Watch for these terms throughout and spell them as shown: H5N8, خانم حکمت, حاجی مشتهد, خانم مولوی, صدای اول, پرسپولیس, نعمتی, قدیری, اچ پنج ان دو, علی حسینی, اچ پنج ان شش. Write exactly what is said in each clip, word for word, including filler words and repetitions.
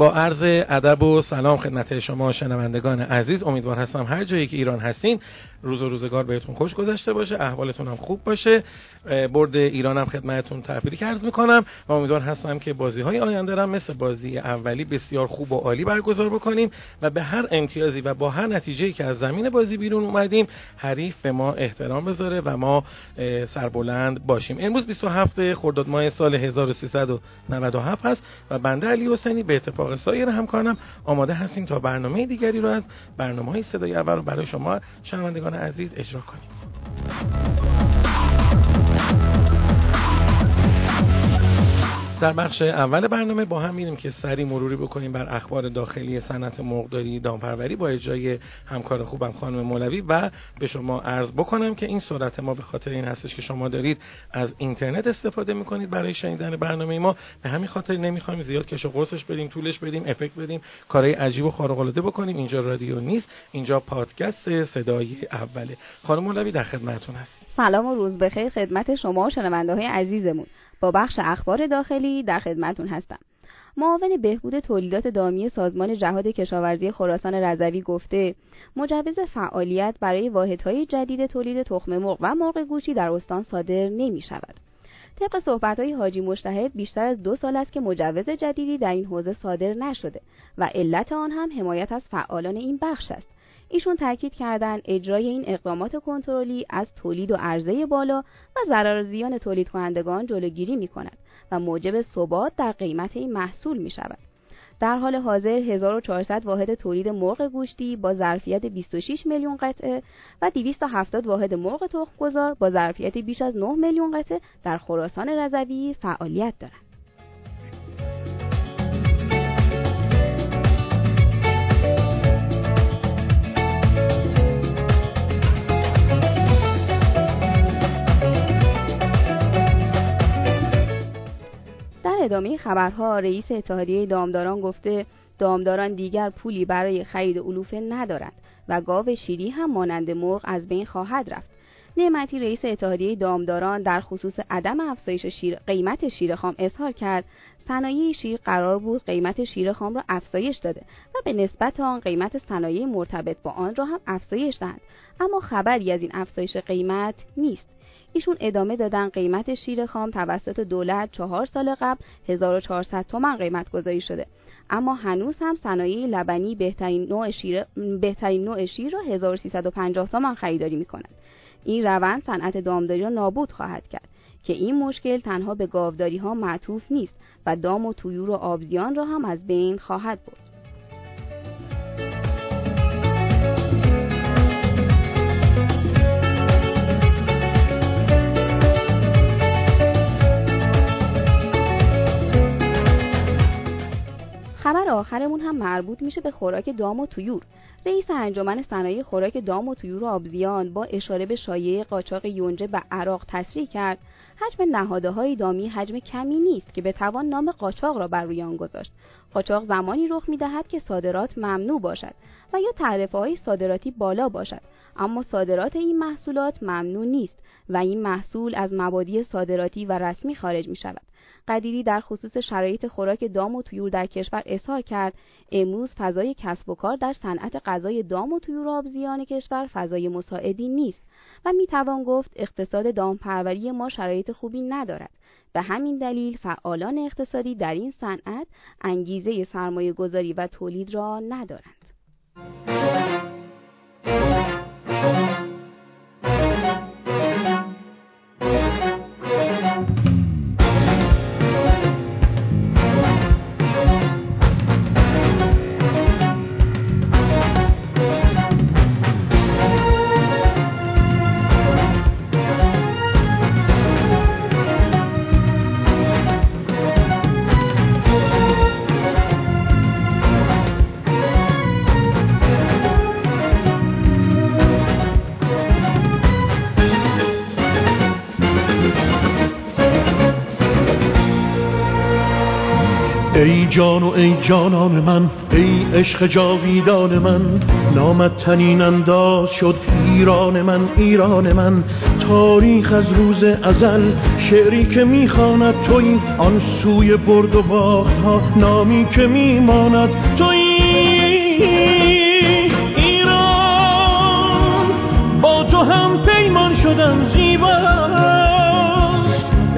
با عرض ادب و سلام خدمت شما شنوندگان عزیز، امیدوار هستم هر جایی که ایران هستین روز و روزگار بهتون خوش گذشته باشه، احوالتون هم خوب باشه. برد ایران هم خدمتتون تبریک عرض می‌کنم و امیدوار هستم که بازی‌های آینده را مثل بازی اولی بسیار خوب و عالی برگزار بکنیم و به هر امتیازی و با هر نتیجه‌ای که از زمین بازی بیرون اومدیم حریف به ما احترام بذاره و ما سربلند باشیم. امروز بیست و هفتم خرداد ماه سال هزار و سیصد و نود و هفت هست و بنده علی حسینی به اتفاق سایر همکارانم آماده هستیم تا برنامه دیگری رو از برنامه‌های صدای اول رو برای شما شنوندگان عزیز اجرا کنیم. در بخش اول برنامه با هم می‌ریم که سری مروری بکنیم بر اخبار داخلی صنعت مرغداری دامپروری با اجرای همکار خوبم خانم مولوی و به شما عرض بکنم که این سرعت ما به خاطر این هستش که شما دارید از اینترنت استفاده می‌کنید برای شنیدن برنامه ما. به همین خاطر نمی‌خوایم زیاد کش و قوسش بدیم، طولش بدیم، افکت بدیم، کارهای عجیب و خارق‌العاده بکنیم. اینجا رادیو نیست، اینجا پادکست صدای اوله. خانم مولوی در خدمتتون هستیم. سلام و روز بخیر خدمت شما شنونده‌های عزیزمون. با بخش اخبار داخلی در خدمتون هستم. معاون بهبود تولیدات دامی سازمان جهاد کشاورزی خراسان رضوی گفته مجوز فعالیت برای واحدهای جدید تولید تخم مرغ و مرغ گوشتی در استان صادر نمی شود. طبق صحبت‌های حاجی مشتهد بیشتر از دو سال است که مجوز جدیدی در این حوزه صادر نشده و علت آن هم حمایت از فعالان این بخش است. ایشون تاکید کردند اجرای این اقدامات کنترلی از تولید و عرضه بالا و ضرر و زیان تولید کنندگان جلوگیری می‌کند و موجب ثبات در قیمت این محصول می‌شود. در حال حاضر هزار و چهارصد واحد تولید مرغ گوشتی با ظرفیت بیست و شش میلیون قطعه و دویست و هفتاد واحد مرغ تخم‌گذار با ظرفیت بیش از نه میلیون قطعه در خراسان رضوی فعالیت دارند. ادامه خبرها، رئیس اتحادیه دامداران گفته دامداران دیگر پولی برای خرید علوفه ندارند و گاو شیری هم مانند مرغ از بین خواهد رفت. نعمتی رئیس اتحادیه دامداران در خصوص عدم افزایش شیر قیمت شیر خام اظهار کرد صنایع شیر قرار بود قیمت شیر خام را افزایش داده و به نسبت آن قیمت صنایع مرتبط با آن را هم افزایش دهند، اما خبری از این افزایش قیمت نیست. ایشون ادامه دادن قیمت شیر خام توسط دولت چهار سال قبل هزار و چهارصد تومان قیمت گذاری شده، اما هنوز هم صنایع لبنی بهترین نوع شیر بهترین نوع شیر را هزار و سیصد و پنجاه تومان خریداری می‌کنند. این روند صنعت دامداری را نابود خواهد کرد که این مشکل تنها به گاوداری‌ها معطوف نیست و دام و طیور و آبزیان را هم از بین خواهد برد. خبر آخرمون هم مربوط میشه به خوراک دام و طیور. رئیس انجمن صنایع خوراک دام و طیور و آبزیان با اشاره به شایعه قاچاق یونجه به عراق تصریح کرد حجم نهاده‌های دامی حجم کمی نیست که بتوان نام قاچاق را بر روی آن گذاشت. قاچاق زمانی رخ می‌دهد که صادرات ممنوع باشد و یا تعرفه‌های صادراتی بالا باشد، اما صادرات این محصولات ممنوع نیست و این محصول از مبادی صادراتی و رسمی خارج می‌شود. قدیری در خصوص شرایط خوراک دام و طیور در کشور اظهار کرد امروز فضای کسب و کار در صنعت غذای دام و طیور آبزیان کشور فضای مساعدی نیست و میتوان گفت اقتصاد دامپروری ما شرایط خوبی ندارد. به همین دلیل فعالان اقتصادی در این صنعت انگیزه سرمایه گذاری و تولید را ندارند. جان و ای جانان من، ای عشق جاویدان من، نامت تنین انداز شد ایران من، ایران من. تاریخ از روز ازل شعری که میخواند توی، آن سوی برد و باخت ها نامی که میماند توی. ایران با تو هم پیمان شدم زیباست،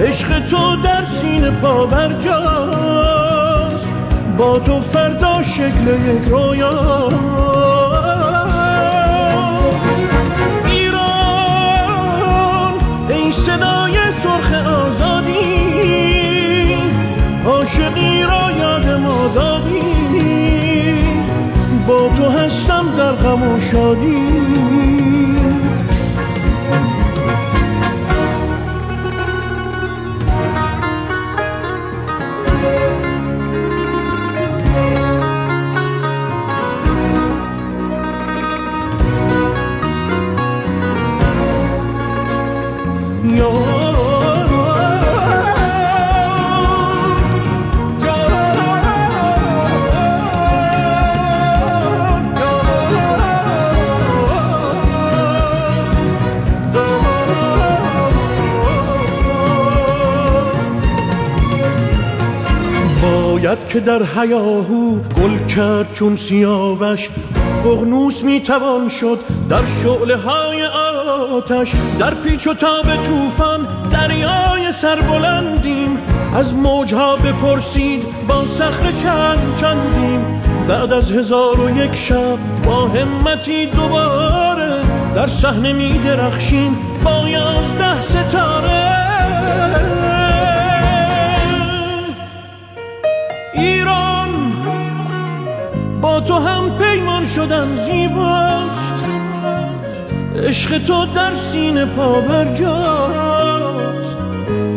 عشق تو در سینه پا برجاست، با تو فردا شکل یک رویاست. ایران ای صدای سرخ آزادی، عاشقی را یاد ما دادی، با تو هستم در غم و شادی. که در هیاهو گل کرد چون سیاوش، ققنوس میتوان شد در شعله های آتش. در پیچ و تاب طوفان دریای سربلندیم، از موجها بپرسید با صخره چند چندیم. بعد از هزار و یک شب با همتی دوباره، در صحنه میدرخشیم با یازده ستاره. ایران با تو هم پیمان شدم زیباست، عشق تو در سینه پا برجاست،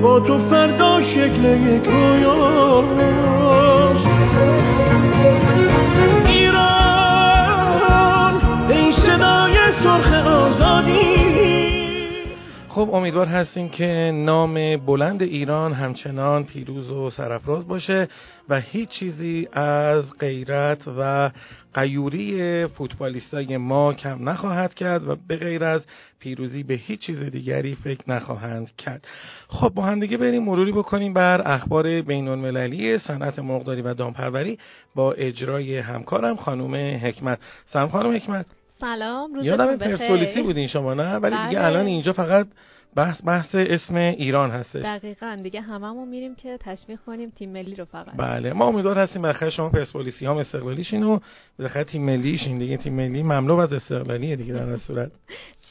با تو فردا شکل یک رویاست. ایران ای صدای سرخ آزادی. خب امیدوار هستیم که نام بلند ایران همچنان پیروز و سرافراز باشه و هیچ چیزی از غیرت و قیوری فوتبالیستای ما کم نخواهد کرد و به غیر از پیروزی به هیچ چیز دیگری فکر نخواهند کرد. خب با هم دیگه بریم مروری بکنیم بر اخبار بین‌المللی صنعت مرغداری و دامپروری با اجرای همکارم خانم حکمت. سلام خانم حکمت. سلام، روزتون بخیر. یادم پرسپولیسی بودین شما نه؟ ولی بله. دیگه الان اینجا فقط بحث بحث اسم ایران هستش. دقیقاً، دیگه هممون میریم که تشویق کنیم تیم ملی رو فقط. بله، ما امیدوار هستیم بالاخره شما پرسپولیسی هم استقلالیشین و بالاخره تیم ملیشین دیگه. تیم ملی مملو از استقلالیه دیگه در صورت.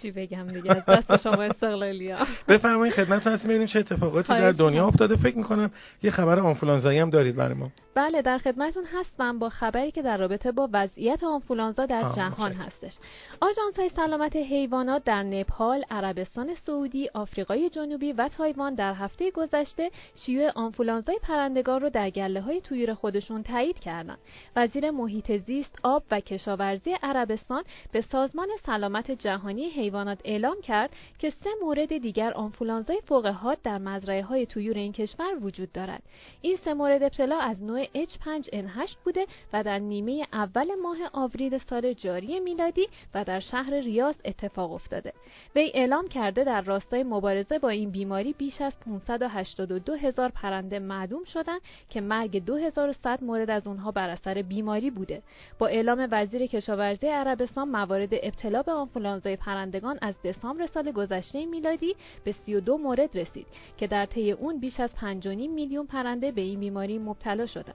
چی بگم دیگه، از دست شما استقلالیا. بفرمایید خدمتتون هستیم ببینیم چه اتفاقاتی در دنیا افتاده. فکر می‌کنم یه خبر آنفولانزایی هم دارید برای ما. بله، در خدمتتون هستم با خبری که در رابطه با وضعیت آنفولانزا در جهان هستش. آژانس‌های سلامت حیوانات در نپال، عربستان سعودی، آفریقای جنوبی و تایوان در هفته گذشته شیوع آنفولانزای پرندگان رو در گله‌های طیور خودشون تایید کردند. وزیر محیط زیست، آب و کشاورزی عربستان به سازمان سلامت جهانی حیوانات اعلام کرد که سه مورد دیگر آنفولانزای فوق‌حاد در مزرعه‌های طیور این کشور وجود دارد. این سه مورد ابتلا از نوع اچ پنج ان هشت بوده و در نیمه اول ماه آوریل سال جاری میلادی و در شهر ریاض اتفاق افتاده. وی اعلام کرده در راستای مبارزه با این بیماری بیش از پانصد و هشتاد و دو هزار پرنده معدوم شدند که مرگ دو هزار و صد مورد از اونها بر اثر بیماری بوده. با اعلام وزیر کشاورزی عربستان، موارد ابتلا به آنفولانزای پرندگان از دسامبر سال گذشته میلادی به سی و دو مورد رسید که در طی اون بیش از پنج و نیم میلیون پرنده به این بیماری مبتلا شدند.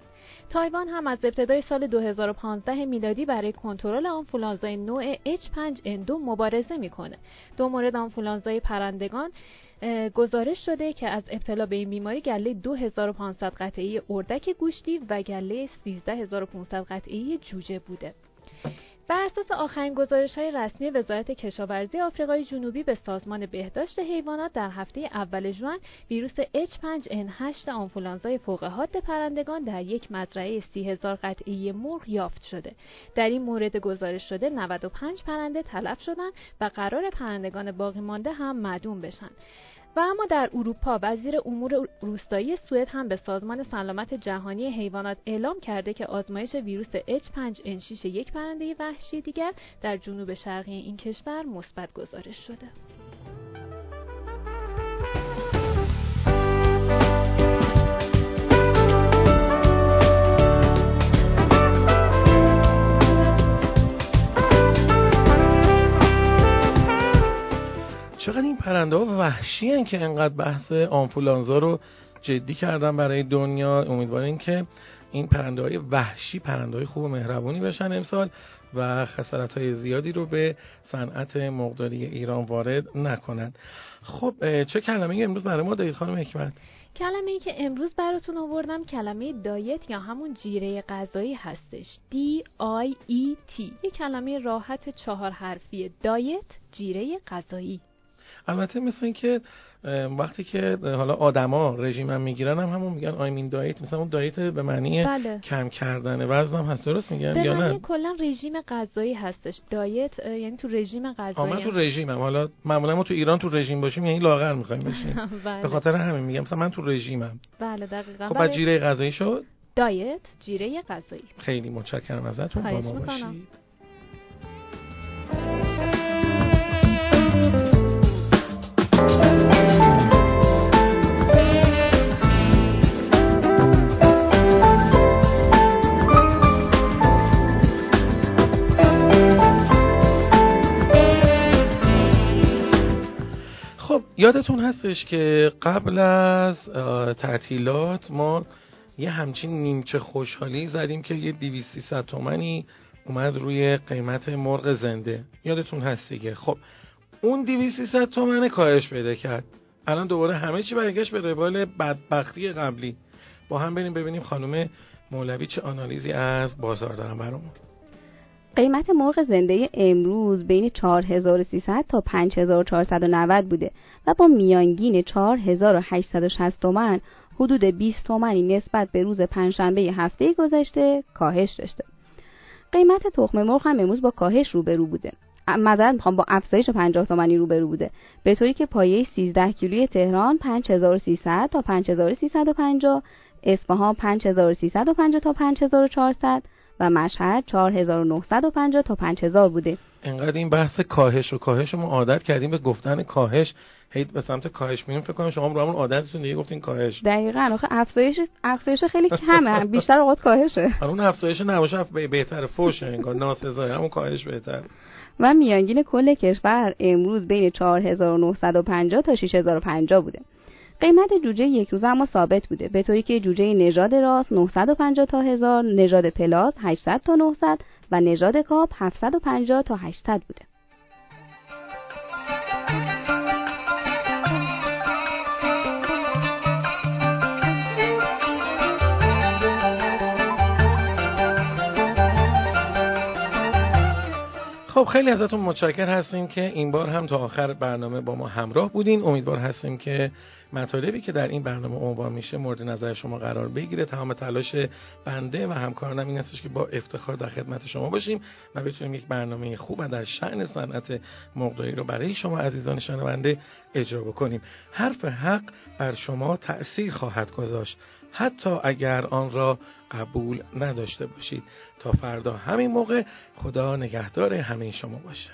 تایوان هم از ابتدای سال دو هزار و پانزده میلادی برای کنترل آنفولانزای نوع اچ پنج ان دو مبارزه میکنه. دو مورد آنفولانزای پرندگان گزارش شده که از ابتلا به این بیماری گله دو هزار و پانصد قطعه اردک گوشتی و گله سیزده هزار و پانصد قطعه جوجه بوده. بر اساس آخرین گزارش‌های رسمی وزارت کشاورزی آفریقای جنوبی به سازمان بهداشت حیوانات، در هفته اول ژوئن ویروس اچ پنج ان هشت آنفولانزای فوق‌حاد پرندگان در یک مزرعه سی هزار قطعه مرغ یافت شده. در این مورد گزارش شده نود و پنج پرنده تلف شدند و قرار پرندگان باقی مانده هم معدوم بشن. و اما در اروپا وزیر امور روستایی سوئد هم به سازمان سلامت جهانی حیوانات اعلام کرده که آزمایش ویروس اچ پنج ان شش یک پرنده وحشی دیگر در جنوب شرقی این کشور مثبت گزارش شده. چقدر این پرنده ها وحشی هن که انقدر بحث آنفولانزا رو جدی کردن برای دنیا. امیدواریم که این پرنده های وحشی پرنده های خوب و مهربونی بشن امسال و خسارت های زیادی رو به صنعت مرغداری ایران وارد نکنند. خب چه کلمه ای امروز برای ما دارید خانم حکمت؟ کلمه ای که امروز براتون آوردم کلمه دایت یا همون جیره غذایی هستش. دی آی ای تی، یک کلمه راحت چهار حرفیه، دایت، جیره غذایی. البته مثل این که وقتی که حالا آدما رژیم هم میگیرن هم همون میگن آی مین دایت، مثلا اون دایت به معنی بله. کم کردن وزن هم هست، درست میگن یا نه؟ یعنی کلا رژیم غذایی هستش دایت، یعنی تو رژیم غذایی. من تو رژیمم، حالا معمولا ما تو ایران تو رژیم باشیم یعنی لاغر میخوایم بشیم. بله. به خاطر همین میگم مثلا من تو رژیمم. بله دقیقاً. خب بعد جیره غذایی شد؟ دایت، جیره غذایی. خیلی متشکرم ازتون، با ما باشید. یادتون هستش که قبل از تعطیلات ما یه همچین نیمچه خوشحالی زدیم که یه دویست سیصد تومانی اومد روی قیمت مرغ زنده، یادتون هست دیگه. خب اون دویست سیصد تومنه کاهش پیدا کرد، الان دوباره همه چی برگشت به روال بدبختی قبلی. با هم بریم ببینیم خانم مولوی چه آنالیزی از بازار دارن برامون. قیمت مرغ زنده امروز بین چهار هزار و سیصد تا پنج هزار و چهارصد و نود بوده و با میانگین چهار هزار و هشتصد و شصت تومان حدود بیست تومانی نسبت به روز پنجشنبه هفته گذشته کاهش داشته. قیمت تخم مرغ هم امروز با کاهش روبرو بوده. معذرت میخوام، با افزایش پنجاه تومانی روبرو بوده، به طوری که پایه سیزده کیلویی تهران پنج هزار و سیصد تا پنج هزار و سیصد و پنجاه، اصفهان پنج هزار و سیصد و پنجاه تا پنج هزار و چهارصد و مشهد چهار هزار و نهصد و پنجاه تا پنج هزار بوده. اینقدر این بحث کاهش و کاهش ما عادت کردیم به گفتن کاهش، هی به سمت کاهش میریم. فکر کنم شما هم رو همون عادتتون دیگه گفتین کاهش. دقیقاً. آخه افزایش افزایش خیلی کمه، بیشتر اوقات کاهشه. اون افزایش نباشه بهتره، فوشه انگار، ناسزای همون کاهش بهتره. و میانگین کل کشور امروز بین چهار هزار و نهصد و پنجاه تا شش هزار و پنجاه بوده. قیمت جوجه یک روزه اما ثابت بوده، به طوری که جوجه نژاد راس نهصد و پنجاه تا هزار، نژاد پلاس هشتصد تا نهصد و نژاد کاپ هفتصد و پنجاه تا هشتصد بوده. خب خیلی ازتون متشکر هستیم که این بار هم تا آخر برنامه با ما همراه بودین. امیدوار هستیم که مطالبی که در این برنامه عنوان میشه مورد نظر شما قرار بگیره. تمام تلاش بنده و همکارانم این هستش که با افتخار در خدمت شما باشیم و بتونیم یک برنامه خوب در شأن صنعت مرغداری رو برای شما عزیزان شنونده اجرا بکنیم. حرف حق بر شما تأثیر خواهد گذاشت، حتی اگر آن را قبول نداشته باشید. تا فردا همین موقع، خدا نگهدار همه شما باشه.